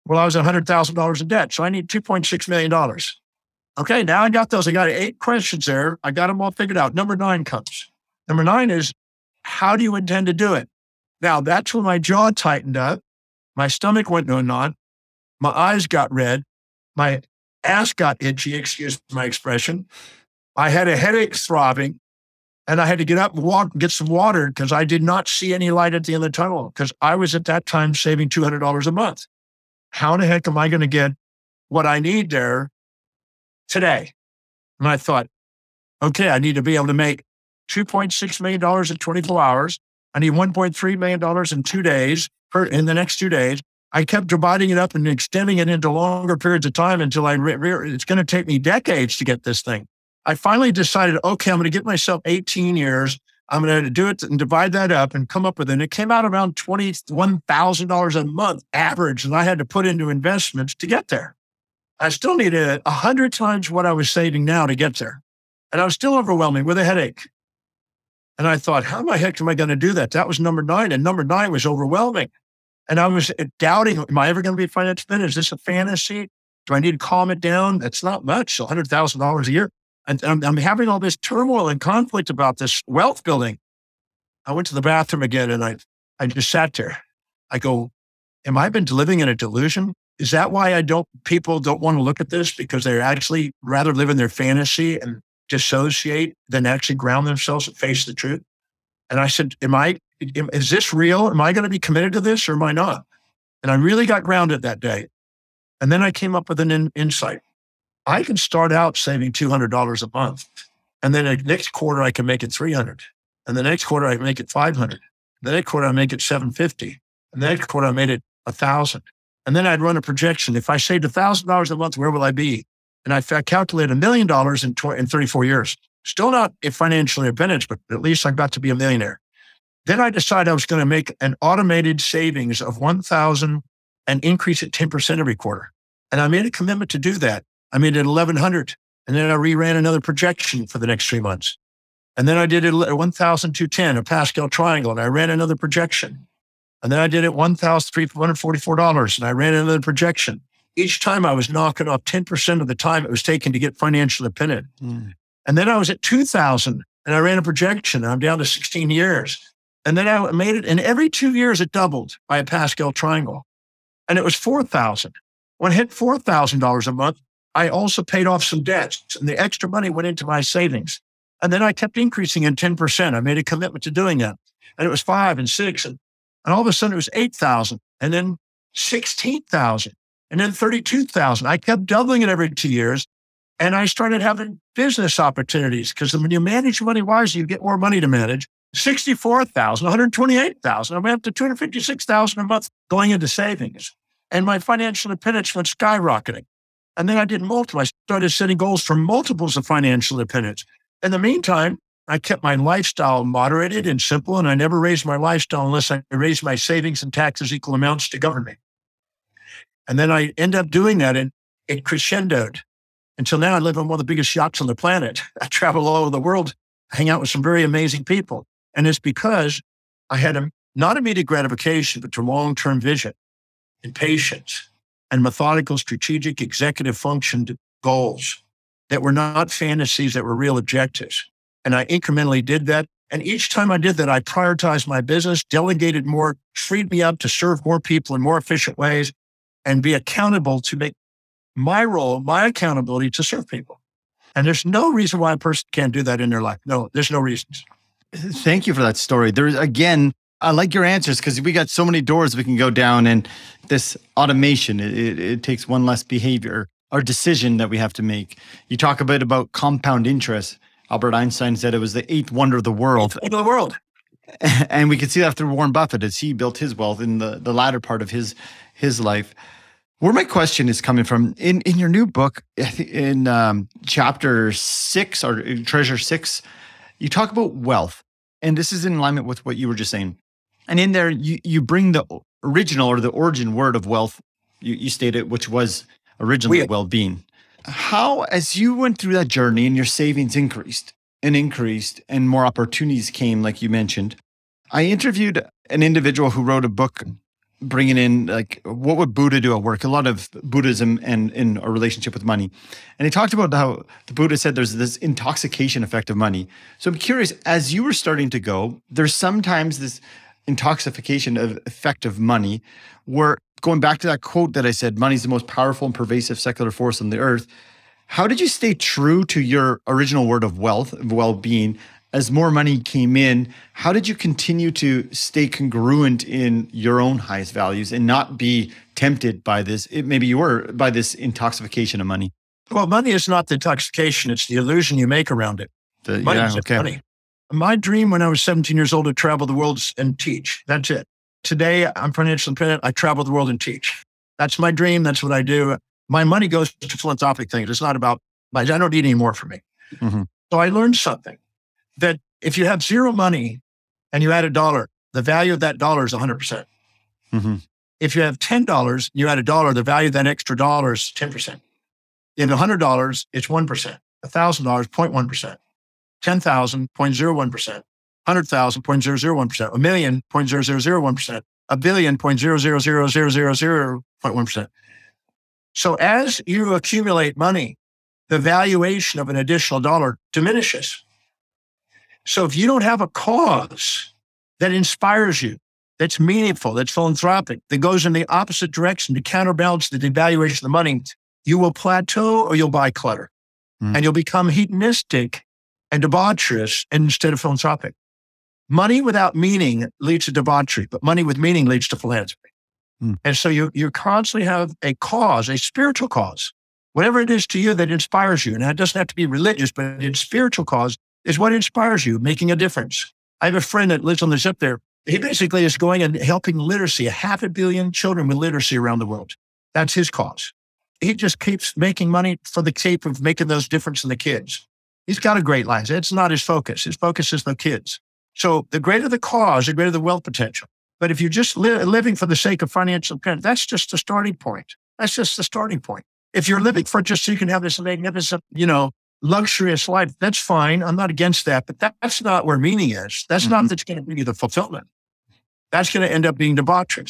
Well, I was $100,000 in debt, so I need $2.6 million. Okay, now I got those. I got 8 questions there. I got them all figured out. Number 9 comes. Number 9 is, how do you intend to do it? Now, that's when my jaw tightened up. My stomach went to a knot. My eyes got red. My ass got itchy, excuse my expression. I had a headache throbbing, and I had to get up and walk and get some water because I did not see any light at the end of the tunnel because I was at that time saving $200 a month. How in the heck am I going to get what I need there today? And I thought, okay, I need to be able to make $2.6 million in 24 hours. I need $1.3 million in 2 days, in the next 2 days. I kept dividing it up and extending it into longer periods of time until it's going to take me decades to get this thing. I finally decided, okay, I'm going to give myself 18 years. I'm going to do it and divide that up and come up with it. And it came out around $21,000 a month average that I had to put into investments to get there. I still needed 100 times what I was saving now to get there. And I was still overwhelming with a headache. And I thought, how the heck am I going to do that? That was number 9. And number 9 was overwhelming. And I was doubting, am I ever going to be financial independent? Is this a fantasy? Do I need to calm it down? That's not much, $100,000 a year. And I'm having all this turmoil and conflict about this wealth building. I went to the bathroom again and I just sat there. I go, am I been living in a delusion? Is that why people don't want to look at this? Because they're actually rather live in their fantasy and dissociate than actually ground themselves and face the truth. And I said, is this real? Am I going to be committed to this or am I not? And I really got grounded that day. And then I came up with an insight. I can start out saving $200 a month. And then the next quarter, I can make it 300. And the next quarter, I can make it 500. The next quarter, I make it 750. And the next quarter, I made it 1,000. And then I'd run a projection. If I saved $1,000 a month, where will I be? And if I calculate $1 million in 34 years, still not financially advantaged, but at least I got to be a millionaire. Then I decided I was going to make an automated savings of $1,000 and increase it 10% every quarter. And I made a commitment to do that. I made it $1,100. And then I reran another projection for the next 3 months. And then I did it at 1,210, a Pascal triangle, and I ran another projection. And then I did it $1,344, and I ran another projection. Each time I was knocking off 10% of the time it was taking to get financially independent. And then I was at 2,000, and I ran a projection, and I'm down to 16 years. And then I made it, and every 2 years it doubled by a Pascal triangle. And it was 4,000. When I hit $4,000 a month, I also paid off some debts, and the extra money went into my savings. And then I kept increasing in 10%. I made a commitment to doing that. And it was 5 and 6. And all of a sudden it was 8,000 and then 16,000 and then 32,000. I kept doubling it every 2 years. And I started having business opportunities because when you manage money wisely, you get more money to manage. 64,000, 128,000. I went up to 256,000 a month going into savings. And my financial independence went skyrocketing. And then I did multiple. I started setting goals for multiples of financial independence. In the meantime, I kept my lifestyle moderated and simple, and I never raised my lifestyle unless I raised my savings and taxes equal amounts to govern me. And then I end up doing that, and it crescendoed. Until now, I live on one of the biggest yachts on the planet. I travel all over the world, hang out with some very amazing people. And it's because I had not immediate gratification, but to long-term vision and patience and methodical, strategic, executive functioned goals that were not fantasies, that were real objectives. And I incrementally did that. And each time I did that, I prioritized my business, delegated more, freed me up to serve more people in more efficient ways, and be accountable to make my role, my accountability to serve people. And there's no reason why a person can't do that in their life. No, there's no reasons. Thank you for that story. There's, again, I like your answers because we got so many doors we can go down. And this automation, it takes one less behavior or decision that we have to make. You talk a bit about compound interest. Albert Einstein said it was the eighth wonder of the world. Eighth wonder of the world. And we can see that through Warren Buffett as he built his wealth in the latter part of his life. Where my question is coming from, in your new book, in chapter 6 or treasure 6, you talk about wealth. And this is in alignment with what you were just saying. And in there, you bring the original or the origin word of wealth, you stated, which was originally well-being. How, as you went through that journey and your savings increased and more opportunities came, like you mentioned, I interviewed an individual who wrote a book bringing in, like, what would Buddha do at work? A lot of Buddhism and in a relationship with money. And he talked about how the Buddha said there's this intoxication effect of money. So I'm curious, as you were starting to go, there's sometimes this intoxication of effect of money where, going back to that quote that I said, money's the most powerful and pervasive secular force on the earth. How did you stay true to your original word of wealth, of well-being, as more money came in? How did you continue to stay congruent in your own highest values and not be tempted by this? Maybe you were by this intoxication of money. Well, money is not the intoxication. It's the illusion you make around it. Money. My dream when I was 17 years old to travel the world and teach. That's it. Today, I'm financially independent. I travel the world and teach. That's my dream. That's what I do. My money goes to philanthropic things. It's not about, I don't need any more for me. Mm-hmm. So I learned something, that if you have zero money and you add $1, the value of that dollar is 100%. Mm-hmm. If you have $10 and you add $1, the value of that extra dollar is 10%. If $100, it's 1%. $1,000, 0.1%. 10,000, 0.01%. 100,000, 0.001%, 1 million, 0.0001%, 1 billion, 0.0000000.1%. So as you accumulate money, the valuation of an additional dollar diminishes. So if you don't have a cause that inspires you, that's meaningful, that's philanthropic, that goes in the opposite direction to counterbalance the devaluation of the money, you will plateau or you'll buy clutter. And you'll become hedonistic and debaucherous instead of philanthropic. Money without meaning leads to debauchery, but money with meaning leads to philanthropy. Mm. And so you constantly have a cause, a spiritual cause, whatever it is to you that inspires you. And it doesn't have to be religious, but a spiritual cause is what inspires you, making a difference. I have a friend that lives on the ship there. He basically is going and helping literacy, 500 million children with literacy around the world. That's his cause. He just keeps making money for the sake of making those difference in the kids. He's got a great life. It's not his focus. His focus is the kids. So the greater the cause, the greater the wealth potential. But if you're just living for the sake of financial, that's just the starting point. That's just the starting point. If you're living for just so you can have this magnificent, luxurious life, that's fine. I'm not against that, but that's not where meaning is. That's not that's going to bring you the fulfillment. That's going to end up being debauchery.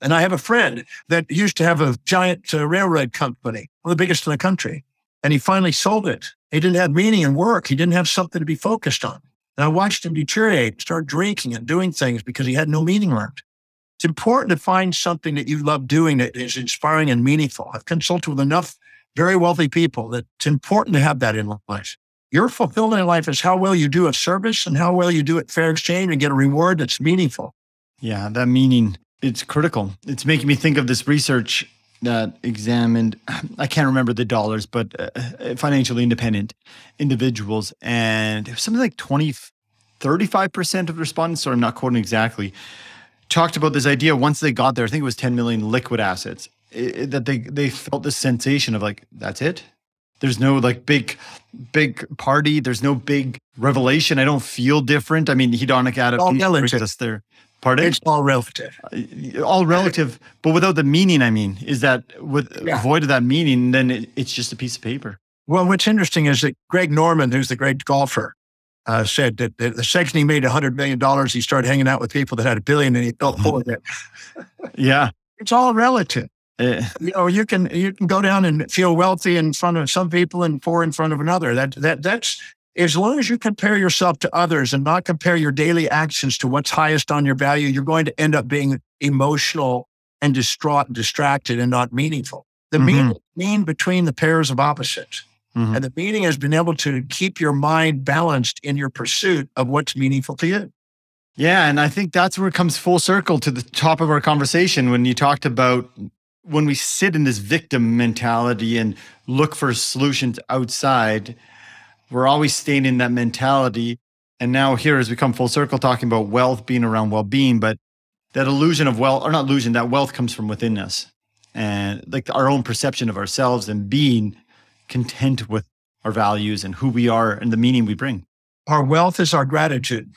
And I have a friend that used to have a giant railroad company, one of the biggest in the country, and he finally sold it. He didn't have meaning in work. He didn't have something to be focused on. And I watched him deteriorate, start drinking and doing things because he had no meaning left. It's important to find something that you love doing that is inspiring and meaningful. I've consulted with enough very wealthy people that it's important to have that in life. Your fulfillment in life is how well you do a service and how well you do at fair exchange and get a reward that's meaningful. Yeah, that meaning, it's critical. It's making me think of this research that examined, I can't remember the dollars, but financially independent individuals. And it was something like 35% of respondents, or I'm not quoting exactly, talked about this idea once they got there, I think it was 10 million liquid assets, that they felt this sensation of like, that's it. There's no like big party. There's no big revelation. I don't feel different. I mean, hedonic attitude. Pardon? It's all relative. All relative, but without the meaning, I mean, is that void of that meaning, then it's just a piece of paper. Well, what's interesting is that Greg Norman, who's the great golfer, said that the second he made $100 million, he started hanging out with people that had $1 billion and he felt full of it. Yeah. It's all relative. You can go down and feel wealthy in front of some people and poor in front of another. That's as long as you compare yourself to others and not compare your daily actions to what's highest on your value, you're going to end up being emotional and distraught and distracted and not meaningful. The mean between the pairs of opposites. And the meaning has been able to keep your mind balanced in your pursuit of what's meaningful to you. Yeah, and I think that's where it comes full circle to the top of our conversation when you talked about when we sit in this victim mentality and look for solutions outside, we're always staying in that mentality. And now here as we come full circle talking about wealth being around well-being, but that illusion of wealth, or not illusion, that wealth comes from within us. And like our own perception of ourselves and being content with our values and who we are and the meaning we bring. Our wealth is our gratitude.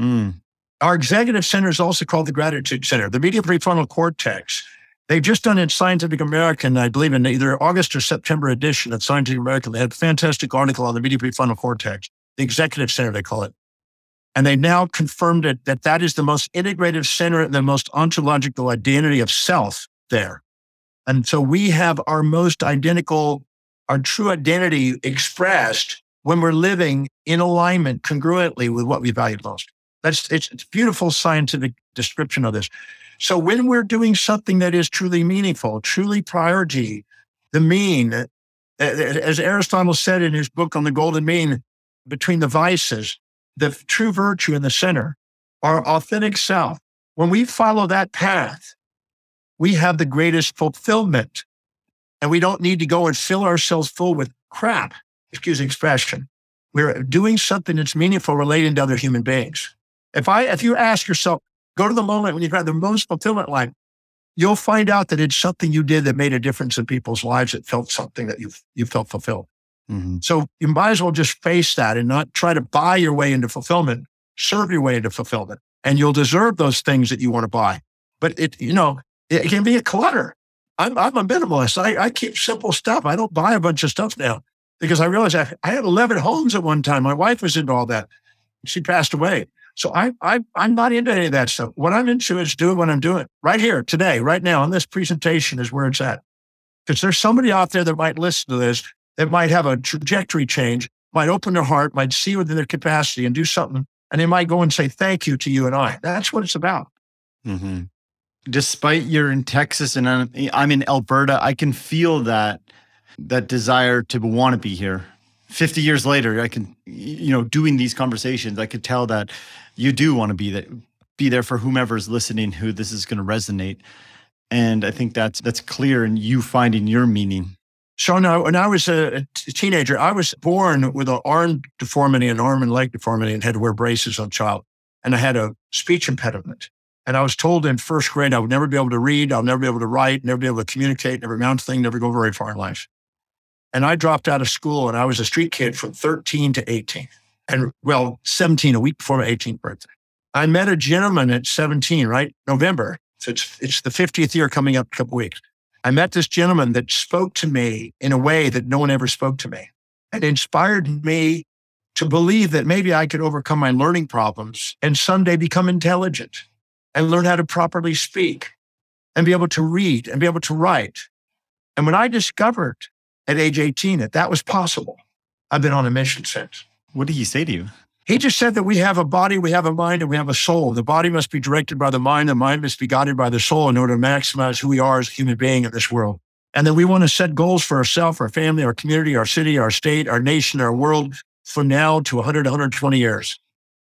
Our executive center is also called the gratitude center. The medial prefrontal cortex. They've just done in Scientific American, I believe in either August or September edition of Scientific American, they had a fantastic article on the medial prefrontal cortex, the executive center, they call it. And they now confirmed it, that is the most integrative center and the most ontological identity of self there. And so we have our most identical, our true identity expressed when we're living in alignment congruently with what we value most. It's a beautiful scientific description of this. So when we're doing something that is truly meaningful, truly priority, the mean, as Aristotle said in his book on the golden mean, between the vices, the true virtue in the center, our authentic self, when we follow that path, we have the greatest fulfillment. And we don't need to go and fill ourselves full with crap, excuse the expression. We're doing something that's meaningful relating to other human beings. If you ask yourself, go to the moment when you have the most fulfillment life, you'll find out that it's something you did that made a difference in people's lives, that felt something that you felt fulfilled. So you might as well just face that and not try to buy your way into fulfillment, serve your way into fulfillment. And you'll deserve those things that you want to buy. But it can be a clutter. I'm a minimalist. I keep simple stuff. I don't buy a bunch of stuff now because I realized I had 11 homes at one time. My wife was into all that. She passed away. So I'm not into any of that stuff. What I'm into is doing what I'm doing right here, today, right now, on this presentation is where it's at. Because there's somebody out there that might listen to this, that might have a trajectory change, might open their heart, might see within their capacity and do something. And they might go and say, thank you to you and I. That's what it's about. Mm-hmm. Despite you're in Texas and I'm in Alberta, I can feel that desire to want to be here. 50 years later, I can, doing these conversations, I could tell that you do want to be there for whomever's listening, who this is going to resonate. And I think that's clear in you finding your meaning. So now, when I was a teenager, I was born with an arm deformity, an arm and leg deformity, and had to wear braces on child. And I had a speech impediment. And I was told in first grade, I would never be able to read, I'll never be able to write, never be able to communicate, never mount a thing, never go very far in life. And I dropped out of school, and I was a street kid from 13 to 18. And well, 17, a week before my 18th birthday. I met a gentleman at 17, right? November. So it's the 50th year coming up in a couple of weeks. I met this gentleman that spoke to me in a way that no one ever spoke to me. It inspired me to believe that maybe I could overcome my learning problems and someday become intelligent and learn how to properly speak and be able to read and be able to write. And when I discovered at age 18 that was possible, I've been on a mission since. What did he say to you? He just said that we have a body, we have a mind, and we have a soul. The body must be directed by the mind must be guided by the soul in order to maximize who we are as a human being in this world. And then we want to set goals for ourselves, our family, our community, our city, our state, our nation, our world from now to 100, 120 years.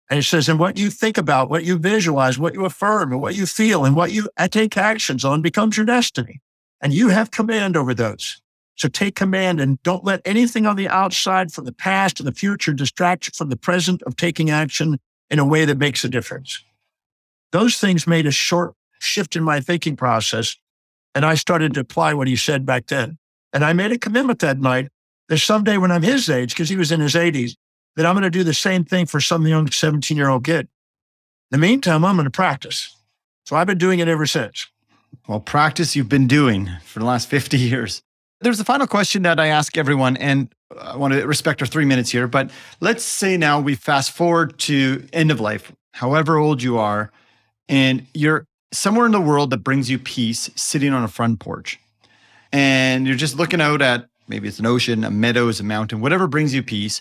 And it says, and what you think about, what you visualize, what you affirm, and what you feel, and what you take actions on becomes your destiny. And you have command over those. So take command and don't let anything on the outside from the past and the future distract you from the present of taking action in a way that makes a difference. Those things made a short shift in my thinking process, and I started to apply what he said back then. And I made a commitment that night that someday when I'm his age, because he was in his 80s, that I'm going to do the same thing for some young 17-year-old kid. In the meantime, I'm going to practice. So I've been doing it ever since. Well, practice you've been doing for the last 50 years. There's a final question that I ask everyone, and I want to respect our 3 minutes here, but let's say now we fast forward to end of life, however old you are, and you're somewhere in the world that brings you peace, sitting on a front porch, and you're just looking out at, maybe it's an ocean, a meadow, a mountain, whatever brings you peace,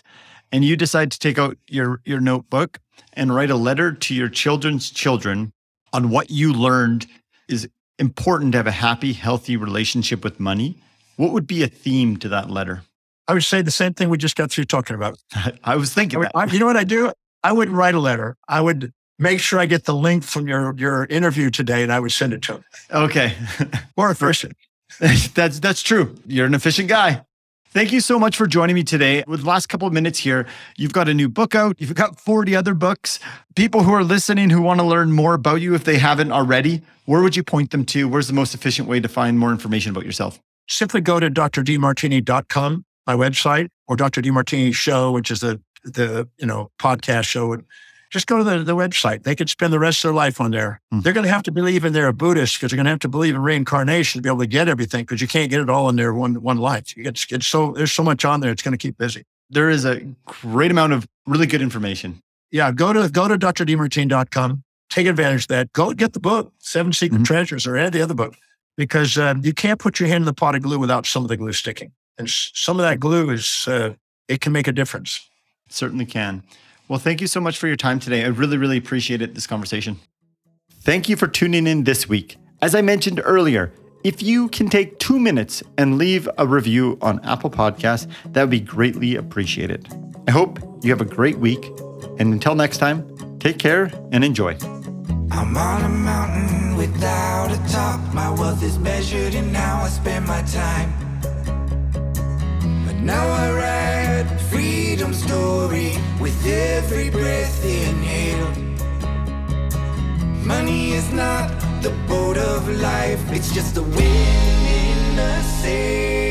and you decide to take out your notebook and write a letter to your children's children on what you learned is important to have a happy, healthy relationship with money. What would be a theme to that letter? I would say the same thing we just got through talking about. I was thinking you know what I do? I would write a letter. I would make sure I get the link from your interview today, and I would send it to him. Okay. More efficient. That's true. You're an efficient guy. Thank you so much for joining me today. With the last couple of minutes here, you've got a new book out. You've got 40 other books. People who are listening who want to learn more about you, if they haven't already, where would you point them to? Where's the most efficient way to find more information about yourself? Simply go to drdemartini.com, my website, or Dr. DeMartini Show, which is the podcast show. And just go to the website. They could spend the rest of their life on there. Mm. They're going to have to believe in they're a Buddhist because they're going to have to believe in reincarnation to be able to get everything, because you can't get it all in their one life. There's so much on there, it's going to keep busy. There is a great amount of really good information. Yeah, go to drdemartini.com. Take advantage of that. Go get the book, Seven Secret Treasures, or any of the other book. Because you can't put your hand in the pot of glue without some of the glue sticking. And some of that glue is, it can make a difference. It certainly can. Well, thank you so much for your time today. I really, really appreciated this conversation. Thank you for tuning in this week. As I mentioned earlier, if you can take 2 minutes and leave a review on Apple Podcasts, that would be greatly appreciated. I hope you have a great week. And until next time, take care and enjoy. I'm on a mountain without a top. My wealth is measured in how I spend my time. But now I write a freedom story with every breath inhaled. Money is not the boat of life, it's just the wind in the sail.